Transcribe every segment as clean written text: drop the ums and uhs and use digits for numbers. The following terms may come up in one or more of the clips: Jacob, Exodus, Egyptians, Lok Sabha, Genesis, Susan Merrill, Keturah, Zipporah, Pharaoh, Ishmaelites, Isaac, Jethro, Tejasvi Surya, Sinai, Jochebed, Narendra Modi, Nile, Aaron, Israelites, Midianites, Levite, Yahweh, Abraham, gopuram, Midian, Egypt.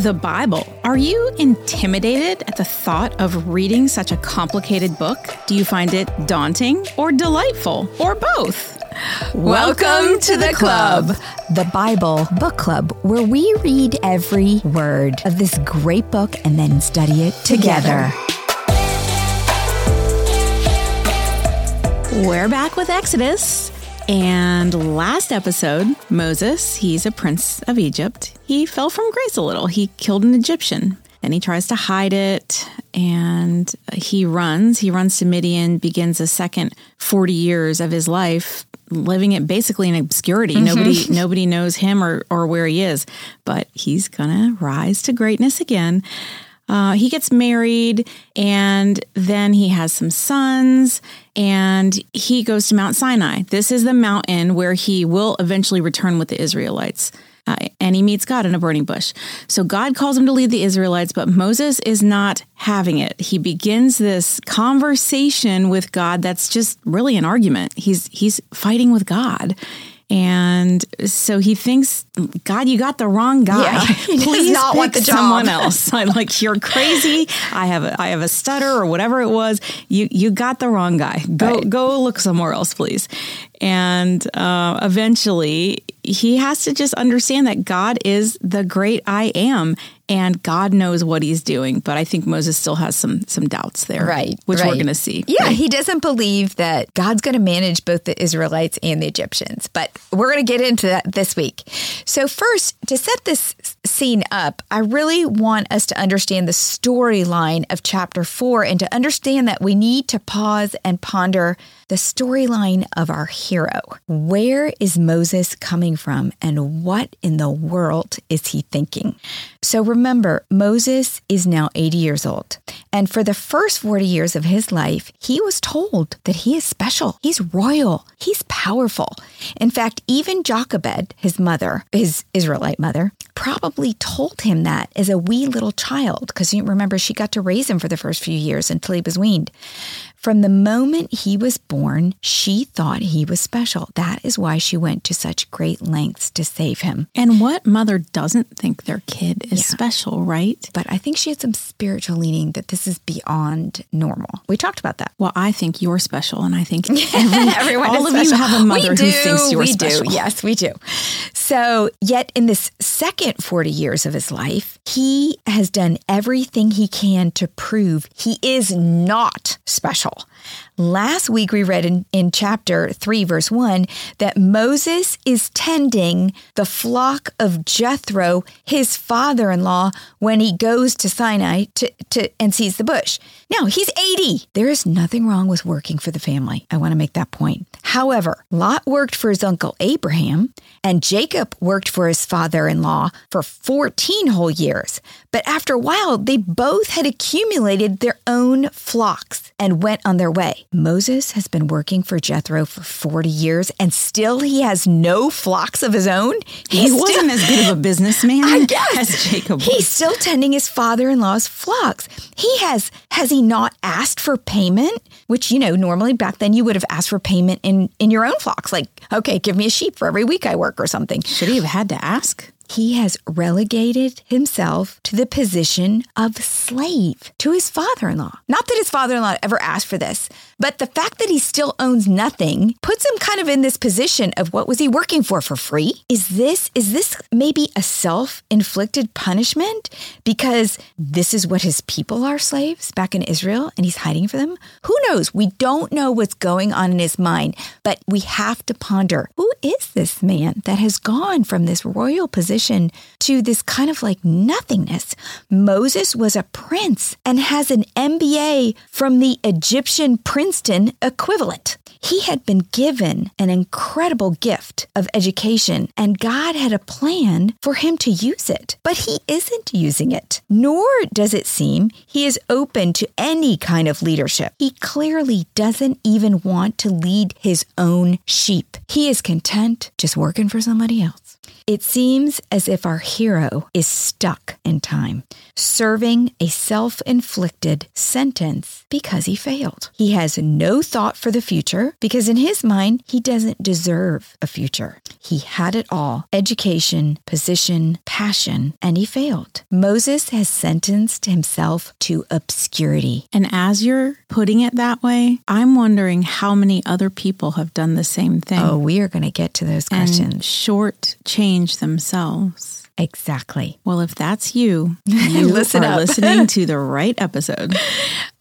the Bible. Are you intimidated at the thought of reading such a complicated book? Do you find it daunting or delightful or both? Welcome to the club, the Bible Book Club, where we read every word of this great book and then study it together. We're back with Exodus. And last episode, Moses, he's a prince of Egypt. He fell from grace a little. He killed an Egyptian. Then he tries to hide it, and he runs. He runs to Midian, begins a second 40 years of his life, living it basically in obscurity. Mm-hmm. Nobody knows him or where he is, but he's going to rise to greatness again. He gets married, and then he has some sons, and he goes to Mount Sinai. This is the mountain where he will eventually return with the Israelites, and he meets God in a burning bush. So God calls him to lead the Israelites, but Moses is not having it. He begins this conversation with God that's just really an argument. He's fighting with God. And so he thinks, God, you got the wrong guy. Yeah, he please not pick the someone else. I'm like, you're crazy. I have a stutter or whatever it was. You got the wrong guy. Go look somewhere else, please. And eventually, he has to just understand that God is the great I am, and God knows what he's doing. But I think Moses still has some doubts there, which we're going to see. Yeah, right? He doesn't believe that God's going to manage both the Israelites and the Egyptians. But we're going to get into that this week. So first, to set this scene up, I really want us to understand the storyline of chapter 4, and to understand that we need to pause and ponder the storyline of our hero. Where is Moses coming from, and what in the world is he thinking? So remember, Moses is now 80 years old. And for the first 40 years of his life, he was told that he is special. He's royal. He's powerful. In fact, even Jochebed, his mother, his Israelite mother, probably told him that as a wee little child, because you remember she got to raise him for the first few years until he was weaned. From the moment he was born, she thought he was special. That is why she went to such great lengths to save him. And what mother doesn't think their kid is special, right? But I think she had some spiritual leaning that this is beyond normal. We talked about that. Well, I think you're special, and I think all of you have a mother who thinks you're special. Yes, we do. So, yet in this second 40 years of his life, he has done everything he can to prove he is not special. Last week, we read in chapter 3, verse 1, that Moses is tending the flock of Jethro, his father-in-law, when he goes to Sinai and sees the bush. Now, he's 80. There is nothing wrong with working for the family. I want to make that point. However, Lot worked for his uncle Abraham, and Jacob worked for his father-in-law for 14 whole years. But after a while, they both had accumulated their own flocks and went on their way. Moses has been working for Jethro for 40 years, and still he has no flocks of his own. He wasn't as good of a businessman, I guess, as Jacob was. He's still tending his father-in-law's flocks. Has he not asked for payment? Which, normally back then you would have asked for payment in your own flocks. Like, okay, give me a sheep for every week I work or something. Should he have had to ask? He has relegated himself to the position of slave to his father-in-law. Not that his father-in-law ever asked for this, but the fact that he still owns nothing puts him kind of in this position of what was he working for free? Is this maybe a self-inflicted punishment because this is what his people are, slaves back in Israel, and he's hiding for them? Who knows? We don't know what's going on in his mind, but we have to ponder, who is this man that has gone from this royal position to this kind of like nothingness? Moses was a prince and has an MBA from the Egyptian Princeton equivalent. He had been given an incredible gift of education, and God had a plan for him to use it, but he isn't using it, nor does it seem he is open to any kind of leadership. He clearly doesn't even want to lead his own sheep. He is content just working for somebody else. It seems as if our hero is stuck in time, serving a self-inflicted sentence because he failed. He has no thought for the future, future because in his mind, he doesn't deserve a future. He had it all: education, position, passion, and he failed. Moses has sentenced himself to obscurity. And as you're putting it that way, I'm wondering how many other people have done the same thing. Oh, we are going to get to those questions. And shortchange themselves. Exactly. Well, if that's you, you are listening to the right episode.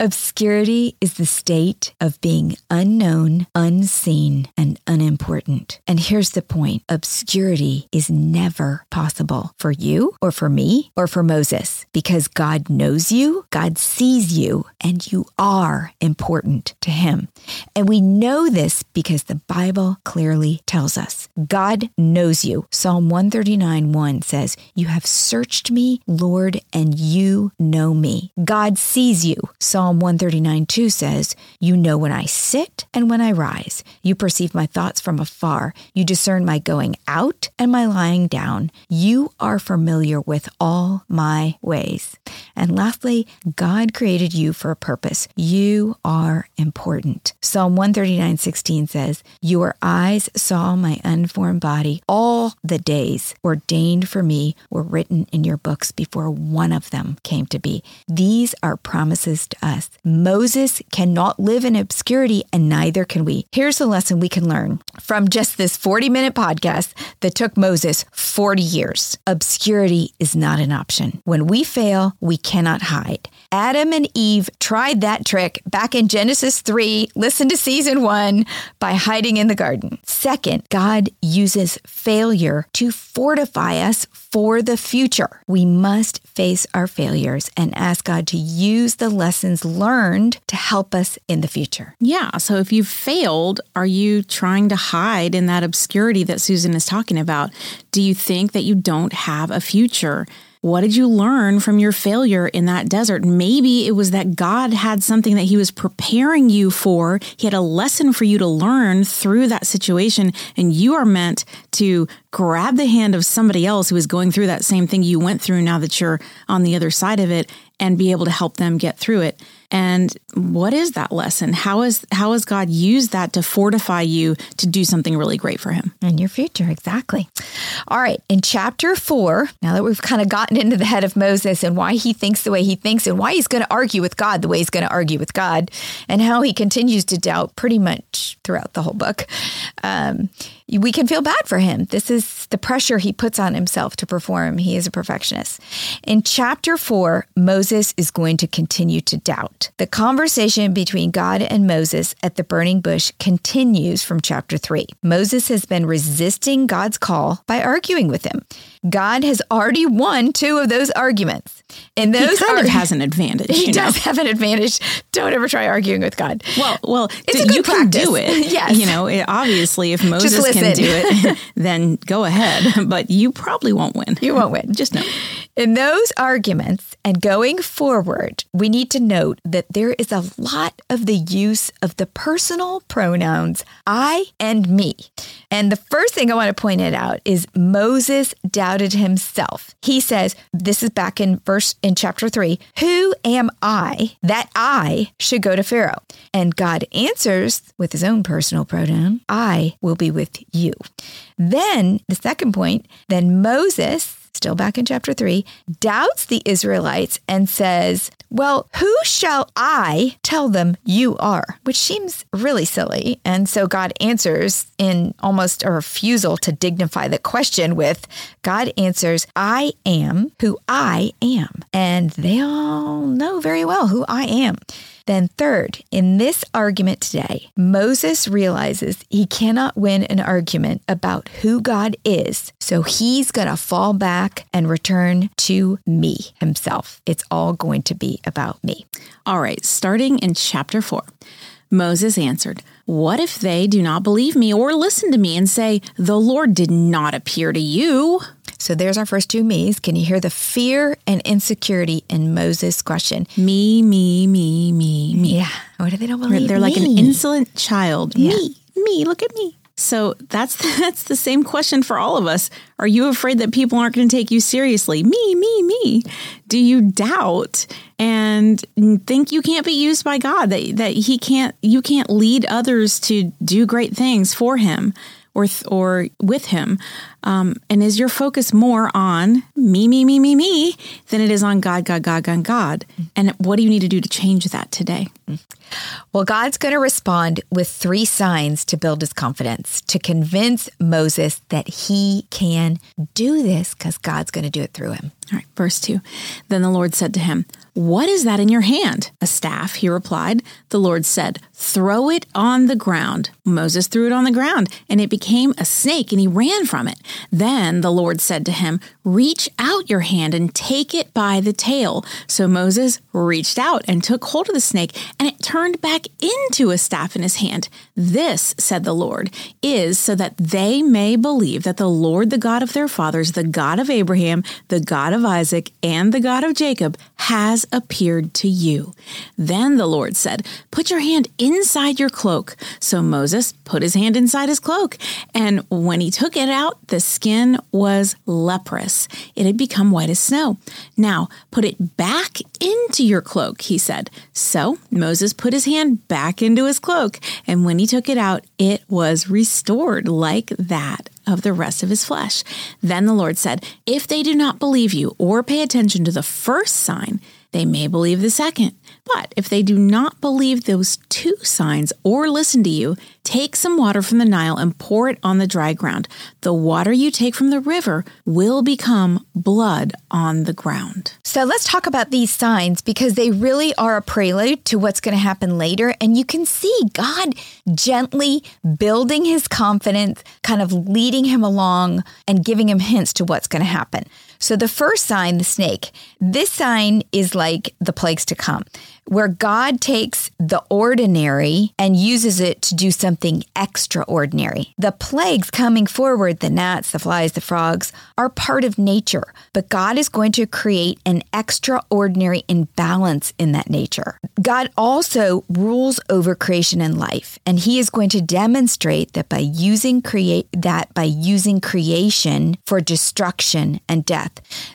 Obscurity is the state of being unknown, unseen, and unimportant. And here's the point. Obscurity is never possible for you or for me or for Moses because God knows you, God sees you, and you are important to him. And we know this because the Bible clearly tells us. God knows you. Psalm 139:1 says, "You have searched me, Lord, and you know me." God sees you. Psalm 139:2 says, "You know when I sit and when I rise. You perceive my thoughts from afar. You discern my going out and my lying down. You are familiar with all my ways." And lastly, God created you for a purpose. You are important. Psalm 139:16 says, "Your eyes saw my unformed body. All the days ordained for me were written in your books before one of them came to be." These are promises to us. Moses cannot live in obscurity, and neither can we. Here's a lesson we can learn from just this 40-minute podcast that took Moses 40 years. Obscurity is not an option. When we fail, we cannot hide. Adam and Eve tried that trick back in Genesis 3, listen to season 1, by hiding in the garden. Second, God uses failure to fortify us for the future. We must face our failures and ask God to use the lessons learned to help us in the future. Yeah, so if you failed, are you trying to hide in that obscurity that Susan is talking about? Do you think that you don't have a future? What did you learn from your failure in that desert? Maybe it was that God had something that he was preparing you for. He had a lesson for you to learn through that situation, and you are meant to grab the hand of somebody else who is going through that same thing you went through now that you're on the other side of it and be able to help them get through it. And what is that lesson? How has God used that to fortify you to do something really great for him? In your future, exactly. All right, in chapter 4, now that we've kind of gotten into the head of Moses and why he thinks the way he thinks and why he's going to argue with God the way he's going to argue with God and how he continues to doubt pretty much throughout the whole book, we can feel bad for him. This is the pressure he puts on himself to perform. He is a perfectionist. In chapter 4, Moses is going to continue to doubt. The conversation between God and Moses at the burning bush continues from chapter 3. Moses has been resisting God's call by arguing with him. God has already won 2 of those arguments. And those he kind of has an advantage. He does have an advantage. Don't ever try arguing with God. Well, it's a good practice. You can do it. Yes. You know, obviously, if Moses can do it, then go ahead. But you probably won't win. You won't win. Just know. In those arguments and going forward, we need to note that there is a lot of the use of the personal pronouns I and me. And the first thing I want to point it out is Moses doubted himself. He says, this is back in chapter 3, "Who am I that I should go to Pharaoh?" And God answers with his own personal pronoun, "I will be with you." Then the second point, then Moses, still back in chapter 3, doubts the Israelites and says, "Well, who shall I tell them you are?" Which seems really silly. And so God answers in almost a refusal to dignify the question with, God answers, "I am who I am." And they all know very well who I am. Then third, in this argument today, Moses realizes he cannot win an argument about who God is. So he's going to fall back and return to me himself. It's all going to be about me. All right, starting in chapter 4, Moses answered, "What if they do not believe me or listen to me and say, 'The Lord did not appear to you'?" So there's our first 2 me's. Can you hear the fear and insecurity in Moses' question? Me, me, me, me, me. Yeah. What if they don't believe me? They're like an insolent child. Yeah. Me, me, look at me. So that's the same question for all of us. Are you afraid that people aren't going to take you seriously? Me. Do you doubt and think you can't be used by God, that he can't, you can't lead others to do great things for him or with him? And is your focus more on me than it is on God? And what do you need to do to change that today? Well, God's going to respond with 3 signs to build his confidence, to convince Moses that he can do this because God's going to do it through him. All right, verse 2. Then the Lord said to him, "What is that in your hand?" "A staff," he replied. The Lord said, "Throw it on the ground." Moses threw it on the ground, and it became a snake, and he ran from it. Then the Lord said to him, "Reach out your hand and take it by the tail." So Moses reached out and took hold of the snake, and it turned back into a staff in his hand. "This," said the Lord, "is so that they may believe that the Lord, the God of their fathers, the God of Abraham, the God of Isaac, and the God of Jacob, has appeared to you." Then the Lord said, "Put your hand inside your cloak." So Moses put his hand inside his cloak, and when he took it out, the skin was leprous. It had become white as snow. "Now put it back into your cloak," he said. So Moses put his hand back into his cloak, and when he took it out, it was restored like that of the rest of his flesh. Then the Lord said, "If they do not believe you or pay attention to the first sign, they may believe the second. But if they do not believe those 2 signs or listen to you, take some water from the Nile and pour it on the dry ground. The water you take from the river will become blood on the ground." So let's talk about these signs, because they really are a prelude to what's going to happen later. And you can see God gently building his confidence, kind of leading him along and giving him hints to what's going to happen. So the first sign, the snake, this sign is like the plagues to come, where God takes the ordinary and uses it to do something extraordinary. The plagues coming forward, the gnats, the flies, the frogs, are part of nature, but God is going to create an extraordinary imbalance in that nature. God also rules over creation and life, and he is going to demonstrate that by using creation for destruction and death.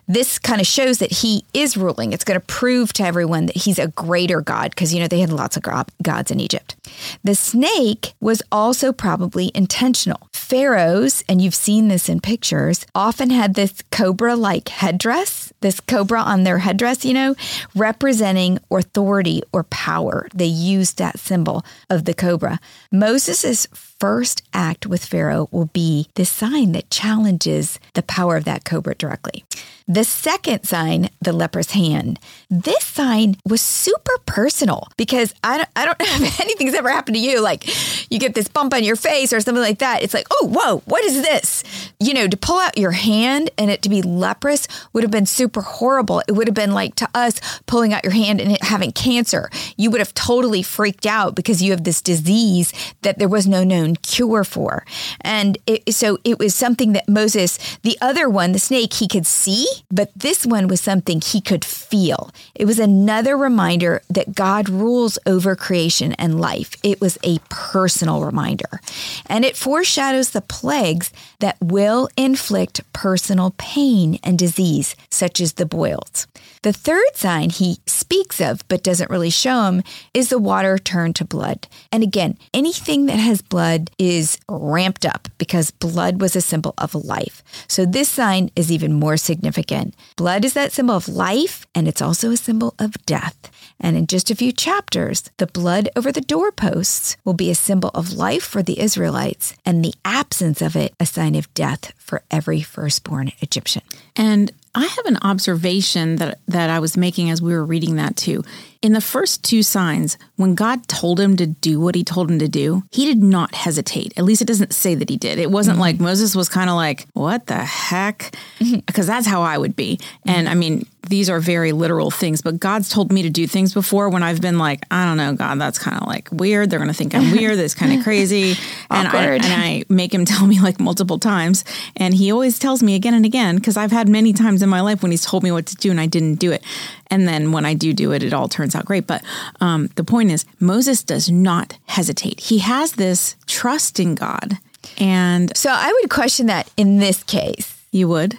This kind of shows that he is ruling. It's going to prove to everyone that he's a greater God, because, you know, they had lots of gods in Egypt. The snake was also probably intentional. Pharaohs, and you've seen this in pictures, often had this cobra-like headdress, this cobra on their headdress, you know, representing authority or power. They used that symbol of the cobra. Moses's first act with Pharaoh will be the sign that challenges the power of that cobra directly. The second sign, the leper's hand. This sign was super personal, because I don't know if anything's ever happened to you. Like, you get this bump on your face or something like that. It's like, oh, whoa, what is this? You know, to pull out your hand and it to be leprous would have been super horrible. It would have been like, to us, pulling out your hand and it having cancer. You would have totally freaked out because you have this disease that there was no known cure for. And so it was something that Moses, the other one, the snake, he could see. But this one was something he could feel. It was another reminder that God rules over creation and life. It was a personal reminder. And it foreshadows the plagues that will inflict personal pain and disease, such as the boils. The third sign he speaks of, but doesn't really show him, is the water turned to blood. And again, anything that has blood is ramped up, because blood was a symbol of life. So this sign is even more significant. Blood is that symbol of life, and it's also a symbol of death. And in just a few chapters, the blood over the doorposts will be a symbol of life for the Israelites, and the absence of it a sign of death for every firstborn Egyptian. And I have an observation that I was making as we were reading that too. In the first 2 signs, when God told him to do what he told him to do, he did not hesitate. At least it doesn't say that he did. It wasn't like Moses was kind of like, what the heck? Because that's how I would be. And I mean, these are very literal things, but God's told me to do things before when I've been like, I don't know, God, that's kind of like weird. They're going to think I'm weird. That's kind of crazy. and I make him tell me like multiple times. And he always tells me again and again, because I've had many times in my life when he's told me what to do and I didn't do it. And then when I do it, it all turns out great. But the point is, Moses does not hesitate. He has this trust in God. And so I would question that in this case. You would?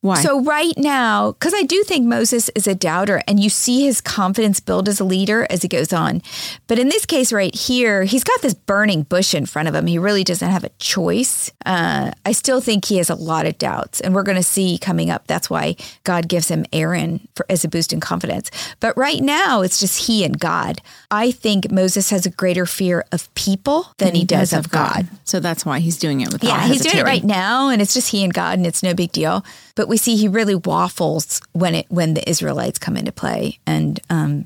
Why? So right now, because I do think Moses is a doubter, and you see his confidence build as a leader as he goes on. But in this case right here, he's got this burning bush in front of him. He really doesn't have a choice. I still think he has a lot of doubts, and we're going to see coming up. That's why God gives him Aaron as a boost in confidence. But right now, it's just he and God. I think Moses has a greater fear of people than he does of God. So that's why he's doing it with all hesitating. He's doing it right now, and it's just he and God, and it's no big deal. But we see he really waffles when the Israelites come into play. And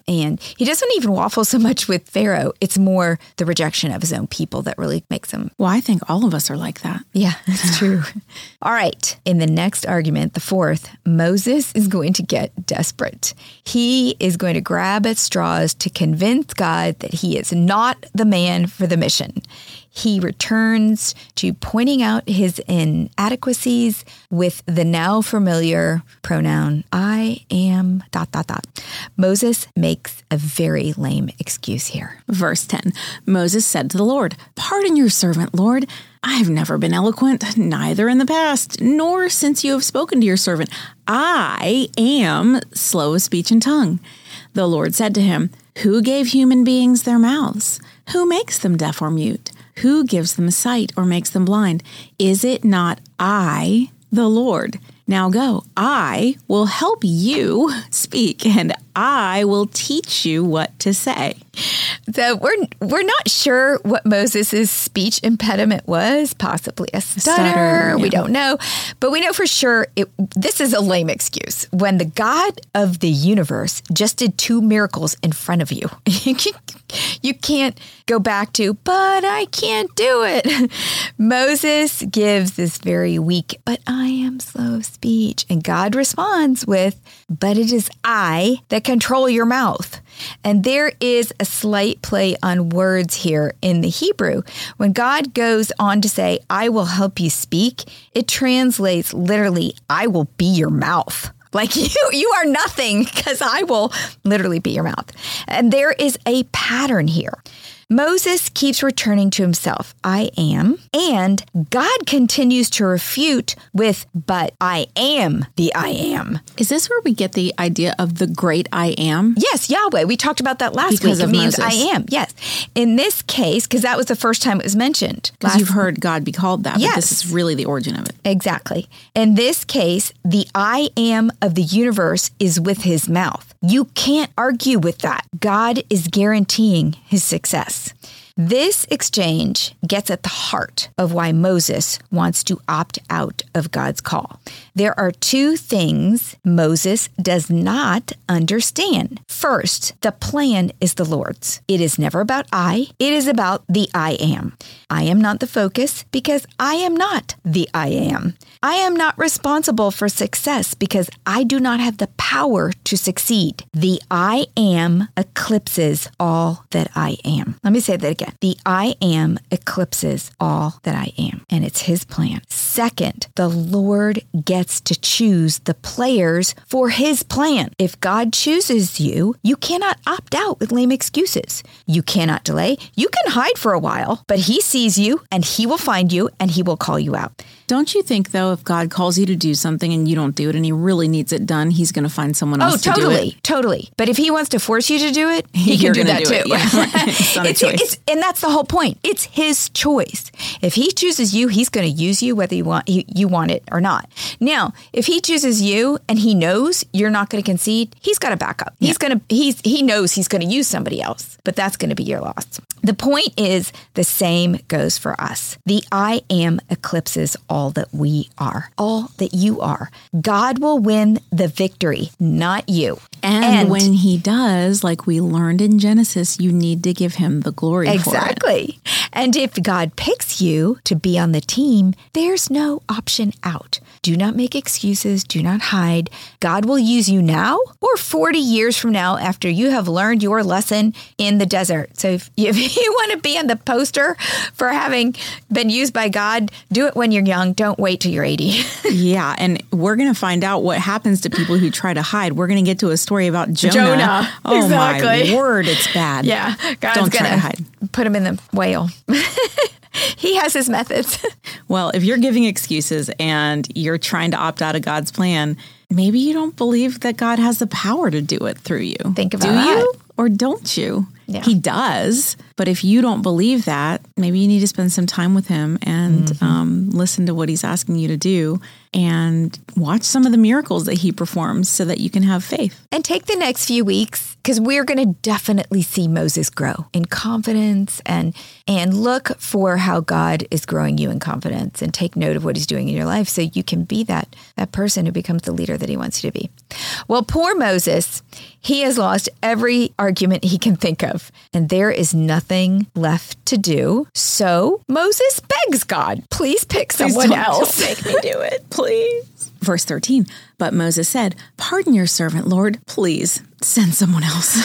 he doesn't even waffle so much with Pharaoh. It's more the rejection of his own people that really makes him. Well, I think all of us are like that. Yeah, that's true. All right. In the next argument, the fourth, Moses is going to get desperate. He is going to grab at straws to convince God that he is not the man for the mission. He returns to pointing out his inadequacies with the now familiar pronoun, I am ... Moses makes a very lame excuse here. Verse 10, Moses said to the Lord, "Pardon your servant, Lord. I've never been eloquent, neither in the past, nor since you have spoken to your servant. I am slow of speech and tongue." The Lord said to him, "Who gave human beings their mouths? Who makes them deaf or mute? Who gives them sight or makes them blind? Is it not I, the Lord? Now go, I will help you speak, and I will teach you what to say." So we're not sure what Moses' speech impediment was, possibly a stutter. Yeah. We don't know. But we know for sure this is a lame excuse. When the God of the universe just did two miracles in front of you, you can't go back to, but I can't do it. Moses gives this very weak, but I am slow of speech. And God responds with, but it is I that control your mouth. And there is a slight play on words here in the Hebrew. When God goes on to say, I will help you speak, it translates literally, I will be your mouth. Like you are nothing because I will literally be your mouth. And there is a pattern here. Moses keeps returning to himself, I am, and God continues to refute with, but I am the I am. Is this where we get the idea of the great I am? Yes, Yahweh. We talked about that last week. It means Moses. I am, yes. In this case, because that was the first time it was mentioned. Because you've heard God be called that, yes. But this is really the origin of it. Exactly. In this case, the I am of the universe is with his mouth. You can't argue with that. God is guaranteeing his success. This exchange gets at the heart of why Moses wants to opt out of God's call. There are two things Moses does not understand. First, the plan is the Lord's. It is never about I. It is about the I am. I am not the focus because I am not the I am. I am not responsible for success because I do not have the power to succeed. The I am eclipses all that I am. Let me say that again. The I am eclipses all that I am, and it's his plan. Second, the Lord gets to choose the players for his plan. If God chooses you, you cannot opt out with lame excuses. You cannot delay. You can hide for a while, but he sees you, and he will find you, and he will call you out. Don't you think, though, if God calls you to do something and you don't do it and he really needs it done, he's going to find someone else to do it? Oh, totally. But if he wants to force you to do it, he can do that too. It, yeah. It's not a choice. And that's the whole point. It's his choice. If he chooses you, he's going to use you whether you want it or not. Now, if he chooses you and he knows you're not going to concede, he's got a backup. Yeah. He knows he's going to use somebody else, but that's going to be your loss. The point is the same goes for us. The I am eclipses all that we are, all that you are. God will win the victory, not you. And when he does, like we learned in Genesis, you need to give him the glory for it. Exactly. And if God picks you to be on the team, there's no option out. Do not make excuses. Do not hide. God will use you now or 40 years from now after you have learned your lesson in the desert. So if you want to be on the poster for having been used by God, do it when you're young. Don't wait till you're 80. Yeah. And we're going to find out what happens to people who try to hide. We're going to get to a story about Jonah. Oh, exactly. My word. It's bad. Yeah. God's going to hide. Put him in the whale. He has his methods. Well, if you're giving excuses and you're trying to opt out of God's plan, maybe you don't believe that God has the power to do it through you. Think about that. Do you or don't you? Yeah. He does. But if you don't believe that, maybe you need to spend some time with him and listen to what he's asking you to do and watch some of the miracles that he performs so that you can have faith. And take the next few weeks, because we're going to definitely see Moses grow in confidence and look for how God is growing you in confidence and take note of what he's doing in your life so you can be that person who becomes the leader that he wants you to be. Well, poor Moses, he has lost every argument he can think of. And there is nothing left to do. So Moses begs God, please pick someone else. Don't make me do it, please. Verse 13, but Moses said, pardon your servant, Lord, please send someone else.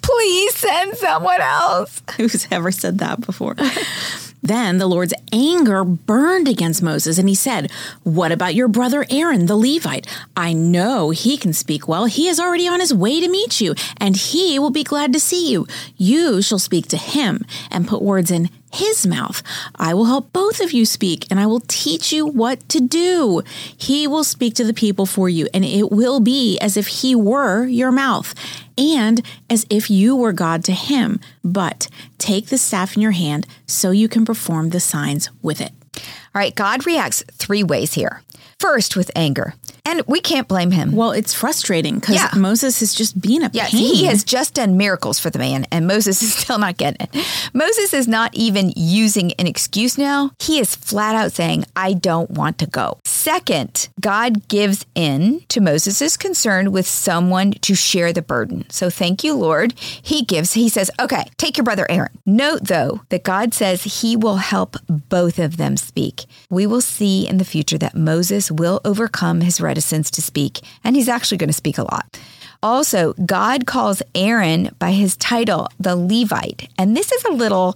Please send someone else. Who's ever said that before? Then the Lord's anger burned against Moses, and he said, what about your brother Aaron, the Levite? I know he can speak well. He is already on his way to meet you, and he will be glad to see you. You shall speak to him and put words in his mouth. I will help both of you speak, and I will teach you what to do. He will speak to the people for you, and it will be as if he were your mouth, and as if you were God to him. But take the staff in your hand so you can perform the signs with it. All right, God reacts three ways here. First, with anger. And we can't blame him. Well, it's frustrating because Moses is just being a pain. He has just done miracles for the man, and Moses is still not getting it. Moses is not even using an excuse now. He is flat out saying, I don't want to go. Second, God gives in to Moses' concern with someone to share the burden. So thank you, Lord. He says, okay, take your brother Aaron. Note, though, that God says he will help both of them speak. We will see in the future that Moses will overcome his reticence to speak, and he's actually going to speak a lot. Also, God calls Aaron by his title, the Levite. And this is a little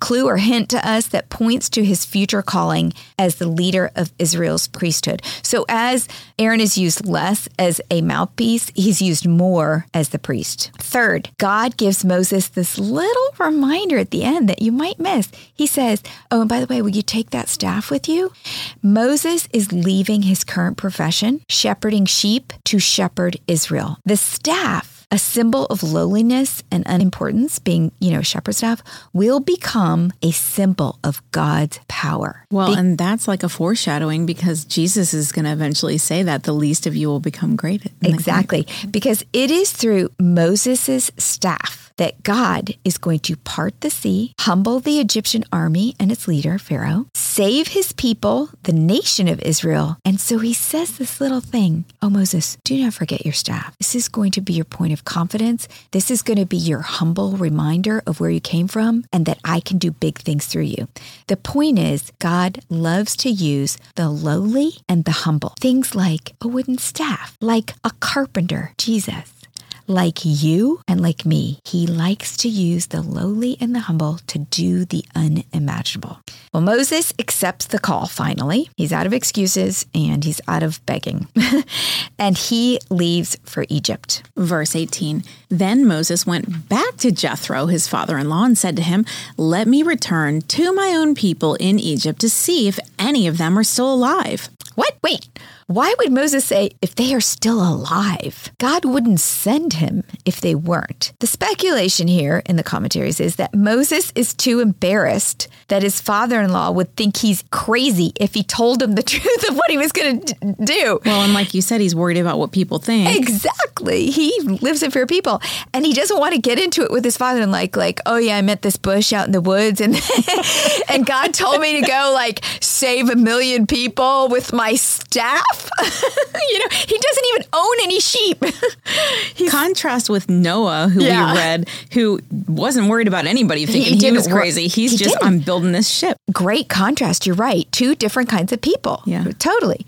clue or hint to us that points to his future calling as the leader of Israel's priesthood. So as Aaron is used less as a mouthpiece, he's used more as the priest. Third, God gives Moses this little reminder at the end that you might miss. He says, oh, and by the way, will you take that staff with you? Moses is leaving his current profession, shepherding sheep, to shepherd Israel. This staff, a symbol of lowliness and unimportance, being, shepherd staff, will become a symbol of God's power. Well, and that's like a foreshadowing because Jesus is going to eventually say that the least of you will become great. Exactly. Because it is through Moses's staff that God is going to part the sea, humble the Egyptian army and its leader, Pharaoh, save his people, the nation of Israel. And so he says this little thing, oh, Moses, do not forget your staff. This is going to be your point of confidence. This is going to be your humble reminder of where you came from and that I can do big things through you. The point is, God loves to use the lowly and the humble. Things like a wooden staff, like a carpenter, Jesus. Like you and like me, he likes to use the lowly and the humble to do the unimaginable. Well, Moses accepts the call finally. He's out of excuses and he's out of begging. And he leaves for Egypt. Verse 18, then Moses went back to Jethro, his father-in-law, and said to him, let me return to my own people in Egypt to see if any of them are still alive. What? Wait. Why would Moses say if they are still alive? God wouldn't send him if they weren't. The speculation here in the commentaries is that Moses is too embarrassed that his father-in-law would think he's crazy if he told him the truth of what he was going to do. Well, and like you said, he's worried about what people think. Exactly. He lives in fear of people. And he doesn't want to get into it with his father-in-law like, oh yeah, I met this bush out in the woods and God told me to go save 1 million people with my staff. He doesn't even own any sheep. Contrast with Noah, who we read, who wasn't worried about anybody thinking he was crazy. I'm building this ship. Great contrast. You're right. Two different kinds of people. Yeah, totally.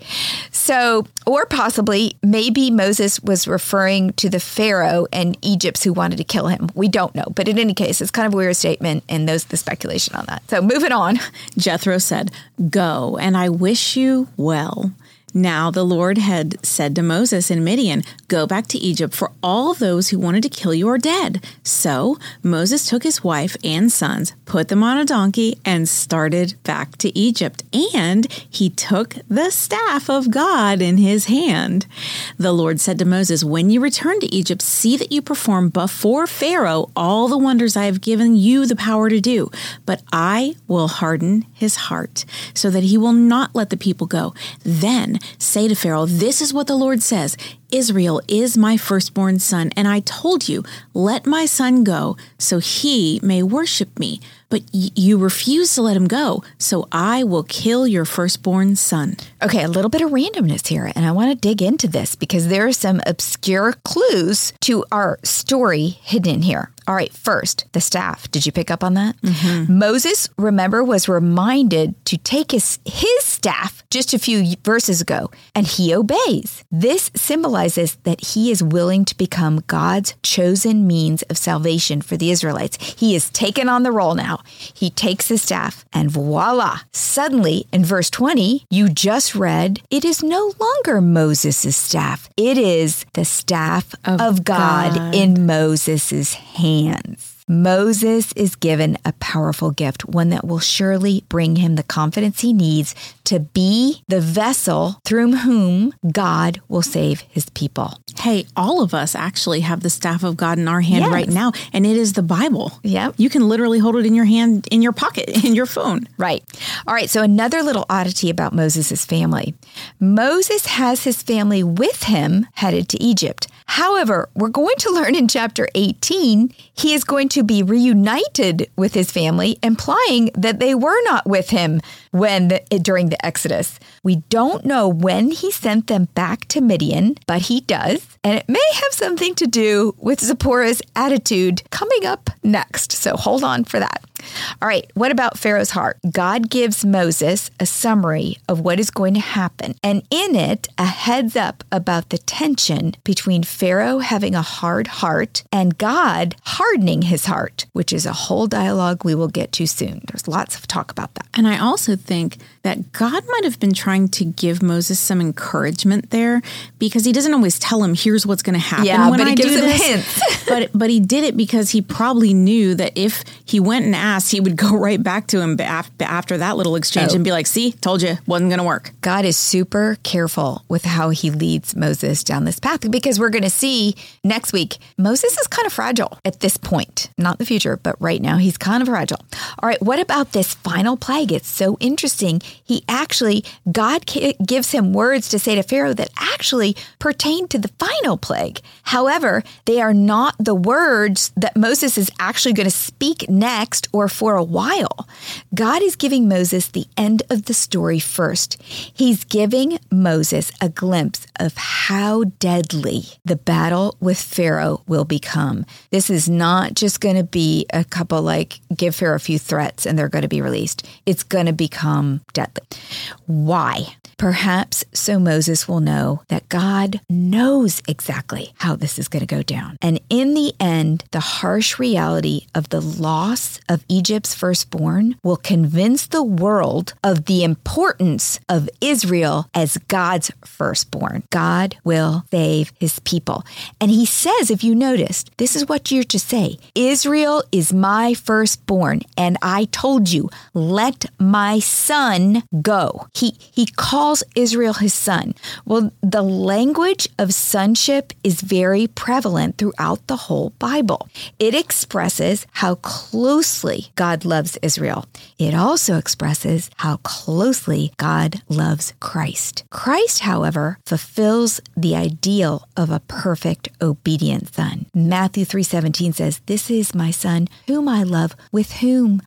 So, or possibly maybe Moses was referring to the Pharaoh and Egypts who wanted to kill him. We don't know. But in any case, it's kind of a weird statement. And there's the speculation on that. So moving on. Jethro said, go and I wish you well. Now the Lord had said to Moses in Midian, "Go back to Egypt, for all those who wanted to kill you are dead." So Moses took his wife and sons, put them on a donkey, and started back to Egypt. And he took the staff of God in his hand. The Lord said to Moses, "When you return to Egypt, see that you perform before Pharaoh all the wonders I have given you the power to do. But I will harden his heart so that he will not let the people go. Then say to Pharaoh, 'This is what the Lord says. Israel is my firstborn son, and I told you, let my son go so he may worship me. But you refuse to let him go, so I will kill your firstborn son.'" Okay, a little bit of randomness here, and I want to dig into this because there are some obscure clues to our story hidden in here. All right, first, the staff. Did you pick up on that? Mm-hmm. Moses, remember, was reminded to take his staff just a few verses ago, and he obeys. This symbolizes that he is willing to become God's chosen means of salvation for the Israelites. He is taken on the role now. He takes his staff, and voila! Suddenly, in verse 20, you just read, it is no longer Moses' staff. It is the staff of God in Moses' hand. Moses is given a powerful gift, one that will surely bring him the confidence he needs to be the vessel through whom God will save his people. Hey, all of us actually have the staff of God in our hand right now, and it is the Bible. Yep. You can literally hold it in your hand, in your pocket, in your phone. Right. All right, so another little oddity about Moses' family. Moses has his family with him headed to Egypt. However, we're going to learn in chapter 18, he is going to be reunited with his family, implying that they were not with him during the Exodus. We don't know when he sent them back to Midian, but he does. And it may have something to do with Zipporah's attitude coming up next. So hold on for that. All right, what about Pharaoh's heart? God gives Moses a summary of what is going to happen, and in it, a heads up about the tension between Pharaoh having a hard heart and God hardening his heart, which is a whole dialogue we will get to soon. There's lots of talk about that. And I also think that God might have been trying to give Moses some encouragement there, because he doesn't always tell him, here's what's going to happen when I do this. Yeah, but he gives him hints. But he did it because he probably knew that if he went and asked, he would go right back to him after that little exchange and be like, see, told you, wasn't going to work. God is super careful with how he leads Moses down this path, because we're going to see next week, Moses is kind of fragile at this point. Not in the future, but right now he's kind of fragile. All right, what about this final plague? It's so interesting. God gives him words to say to Pharaoh that actually pertain to the final plague. However, they are not the words that Moses is actually going to speak next or for a while. God is giving Moses the end of the story first. He's giving Moses a glimpse of how deadly the battle with Pharaoh will become. This is not just going to be a couple give Pharaoh a few threats and they're going to be released. It's going to become deadly. Why? Perhaps so Moses will know that God knows exactly how this is going to go down. And in the end, the harsh reality of the loss of Egypt's firstborn will convince the world of the importance of Israel as God's firstborn. God will save his people. And he says, if you noticed, this is what you're to say. Israel is my firstborn, and I told you, let my son go. He calls Israel his son. Well, the language of sonship is very prevalent throughout the whole Bible. It expresses how closely God loves Israel. It also expresses how closely God loves Christ. Christ, however, fulfills the ideal of a perfect, obedient son. Matthew 3:17 says, "This is my son, whom I love, with him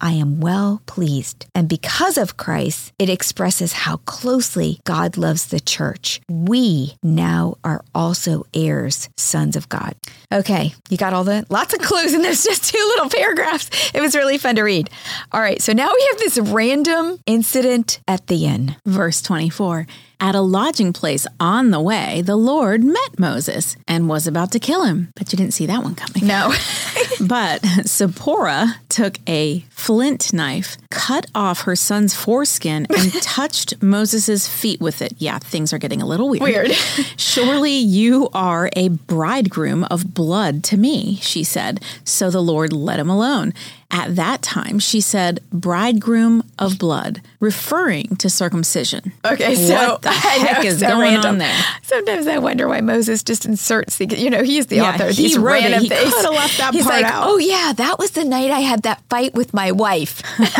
I am well pleased." And because of Christ, it expresses how closely God loves the church. We now are also heirs, sons of God. Okay, you got lots of clues, and there's just two little paragraphs. It was really fun to read. All right, so now we have this random incident at the end. Verse 24. At a lodging place on the way, the Lord met Moses and was about to kill him. But you didn't see that one coming. No. But Zipporah took a flint knife, cut off her son's foreskin, and touched Moses' feet with it. Yeah, things are getting a little weird. Surely you are a bridegroom of blood to me, she said. So the Lord let him alone. At that time, she said, bridegroom of blood, referring to circumcision. Okay, so what the heck is going on there? Sometimes I wonder why Moses just inserts the, you know, he's the author of these random things. He could have left that part out. Oh yeah, that was the night I had that fight with my wife. That's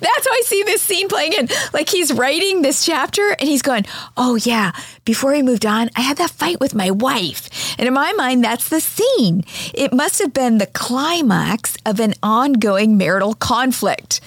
how I see this scene playing in. Like he's writing this chapter and he's going, oh yeah, before he moved on, I had that fight with my wife. And in my mind, that's the scene. It must have been the climax of an ongoing marital conflict.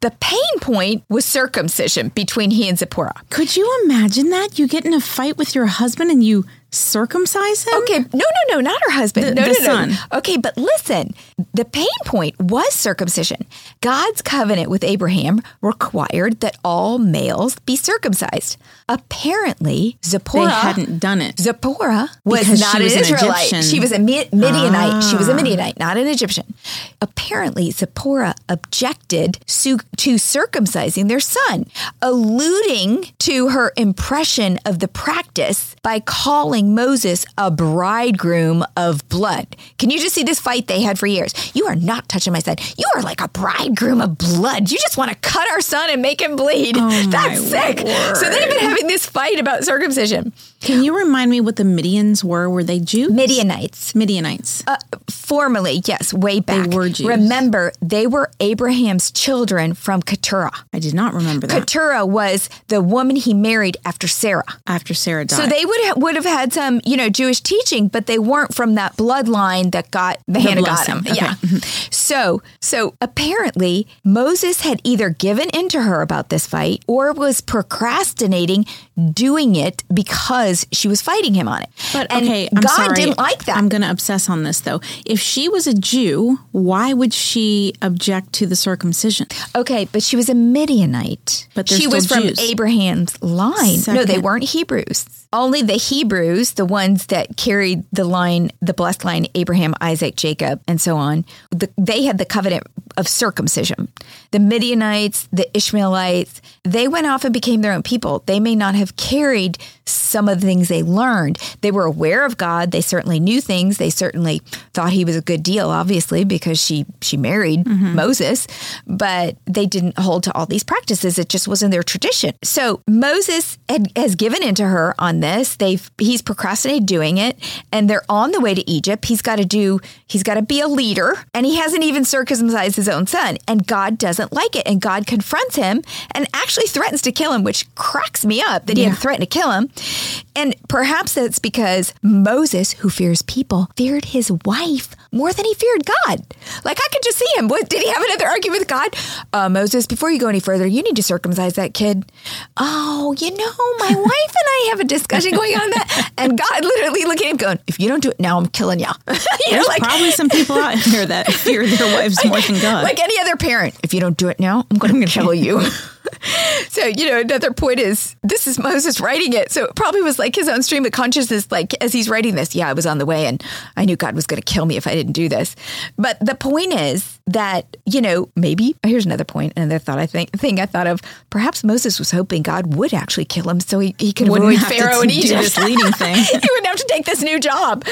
The pain point was circumcision between he and Zipporah. Could you imagine that? You get in a fight with your husband and you circumcise him? Okay, no, not her husband. The son. Okay, but listen, the pain point was circumcision. God's covenant with Abraham required that all males be circumcised. Apparently, Zipporah... They hadn't done it. Zipporah was not an Israelite. She was a Midianite. She was a Midianite, not an Egyptian. Apparently, Zipporah objected to circumcising their son, alluding to her impression of the practice by calling Moses a bridegroom of blood. Can you just see this fight they had for years? You are not touching my son. You are like a bridegroom of blood. You just want to cut our son and make him bleed. Oh, that's sick. Lord. So they've been having this fight about circumcision. Can you remind me what the Midians were? Were they Jews? Midianites. Formerly, yes, way back. They were Jews. Remember, they were Abraham's children from Keturah. I did not remember that. Keturah was the woman he married after Sarah. After Sarah died. So they would have had some, Jewish teaching, but they weren't from that bloodline that got the hand of God. Okay. Yeah. So apparently Moses had either given in to her about this fight or was procrastinating doing it because she was fighting him on it. God didn't like that. I'm going to obsess on this though. If she was a Jew, why would she object to the circumcision? Okay, but she was a Midianite. But she was from Jews. Abraham's line. Second. No, they weren't Hebrews. Only the Hebrews, the ones that carried the line, the blessed line, Abraham, Isaac, Jacob, and so on, they had the covenant of circumcision. The Midianites, the Ishmaelites, they went off and became their own people. They may not have carried some of the things they learned. They were aware of God. They certainly knew things. They certainly thought he was a good deal, obviously, because she married Moses, but they didn't hold to all these practices. It just wasn't their tradition. So Moses has given in to her on this. He's procrastinated doing it, and they're on the way to Egypt. He's got to be a leader, and he hasn't even circumcised his own son, and God doesn't like it, and God confronts him and actually threatens to kill him, which cracks me up that he had threatened to kill him. And perhaps that's because Moses, who fears people, feared his wife more than he feared God. Like, I could just see him. Did he have another argument with God? Moses, before you go any further, you need to circumcise that kid. Oh, my wife and I have a discussion going on that. And God literally looking at him going, if you don't do it now, I'm killing y'all. There's probably some people out here that fear their wives more than God. Like any other parent, if you don't do it now, I'm going to kill you. So, another point is, this is Moses writing it. So it probably was like his own stream of consciousness, like as he's writing this. Yeah, I was on the way and I knew God was going to kill me if I didn't do this. But the point is that, maybe here's another point. Another thought I thought of, perhaps Moses was hoping God would actually kill him so he could avoid Pharaoh and Egypt. This leading thing. He wouldn't have to take this new job.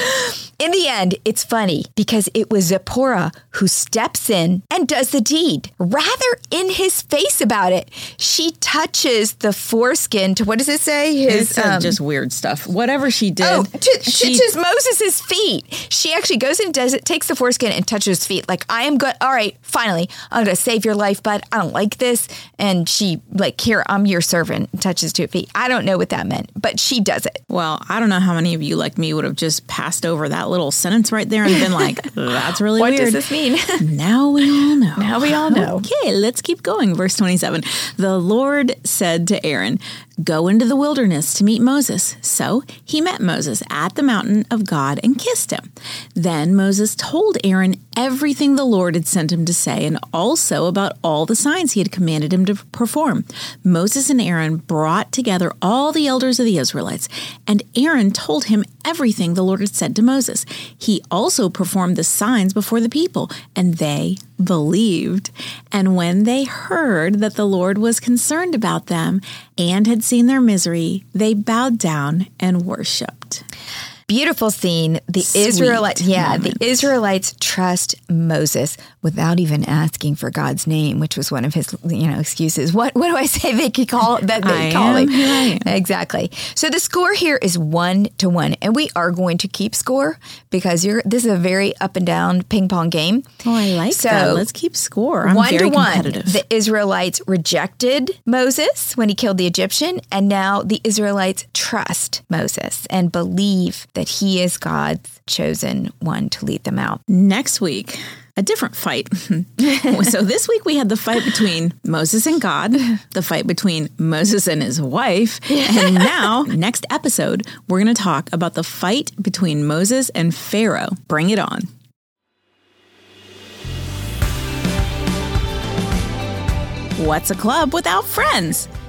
In the end, it's funny because it was Zipporah who steps in and does the deed. Rather in his face about it, she touches the foreskin to, what does it say? His just weird stuff. Whatever she did. Oh, touches Moses' feet. She actually goes and does it, takes the foreskin and touches his feet. Like, I am good. All right, finally, I'm going to save your life, bud. I don't like this. And she, like, here, I'm your servant, touches 2 feet. I don't know what that meant, but she does it. Well, I don't know how many of you like me would have just passed over that little sentence right there and been like, that's really weird. What does this mean? Now we all know. Okay, let's keep going. Verse 27. The Lord said to Aaron, Go into the wilderness to meet Moses. So he met Moses at the mountain of God and kissed him. Then Moses told Aaron everything the Lord had sent him to say and also about all the signs he had commanded him to perform. Moses and Aaron brought together all the elders of the Israelites, and Aaron told him everything the Lord had said to Moses. He also performed the signs before the people, and they believed. And when they heard that the Lord was concerned about them and had seen their misery, they bowed down and worshiped. Beautiful scene. The Israelites trust Moses without even asking for God's name, which was one of his, excuses. What do I say they could call that they call it? Exactly. So the score here is 1-1, and we are going to keep score because this is a very up and down ping pong game. Oh, I like that. Let's keep score. I'm very competitive. 1-1. The Israelites rejected Moses when he killed the Egyptian, and now the Israelites trust Moses and believe that he is God's chosen one to lead them out. Next week, a different fight. So this week we had the fight between Moses and God, the fight between Moses and his wife. And now, next episode, we're going to talk about the fight between Moses and Pharaoh. Bring it on. What's a club without friends?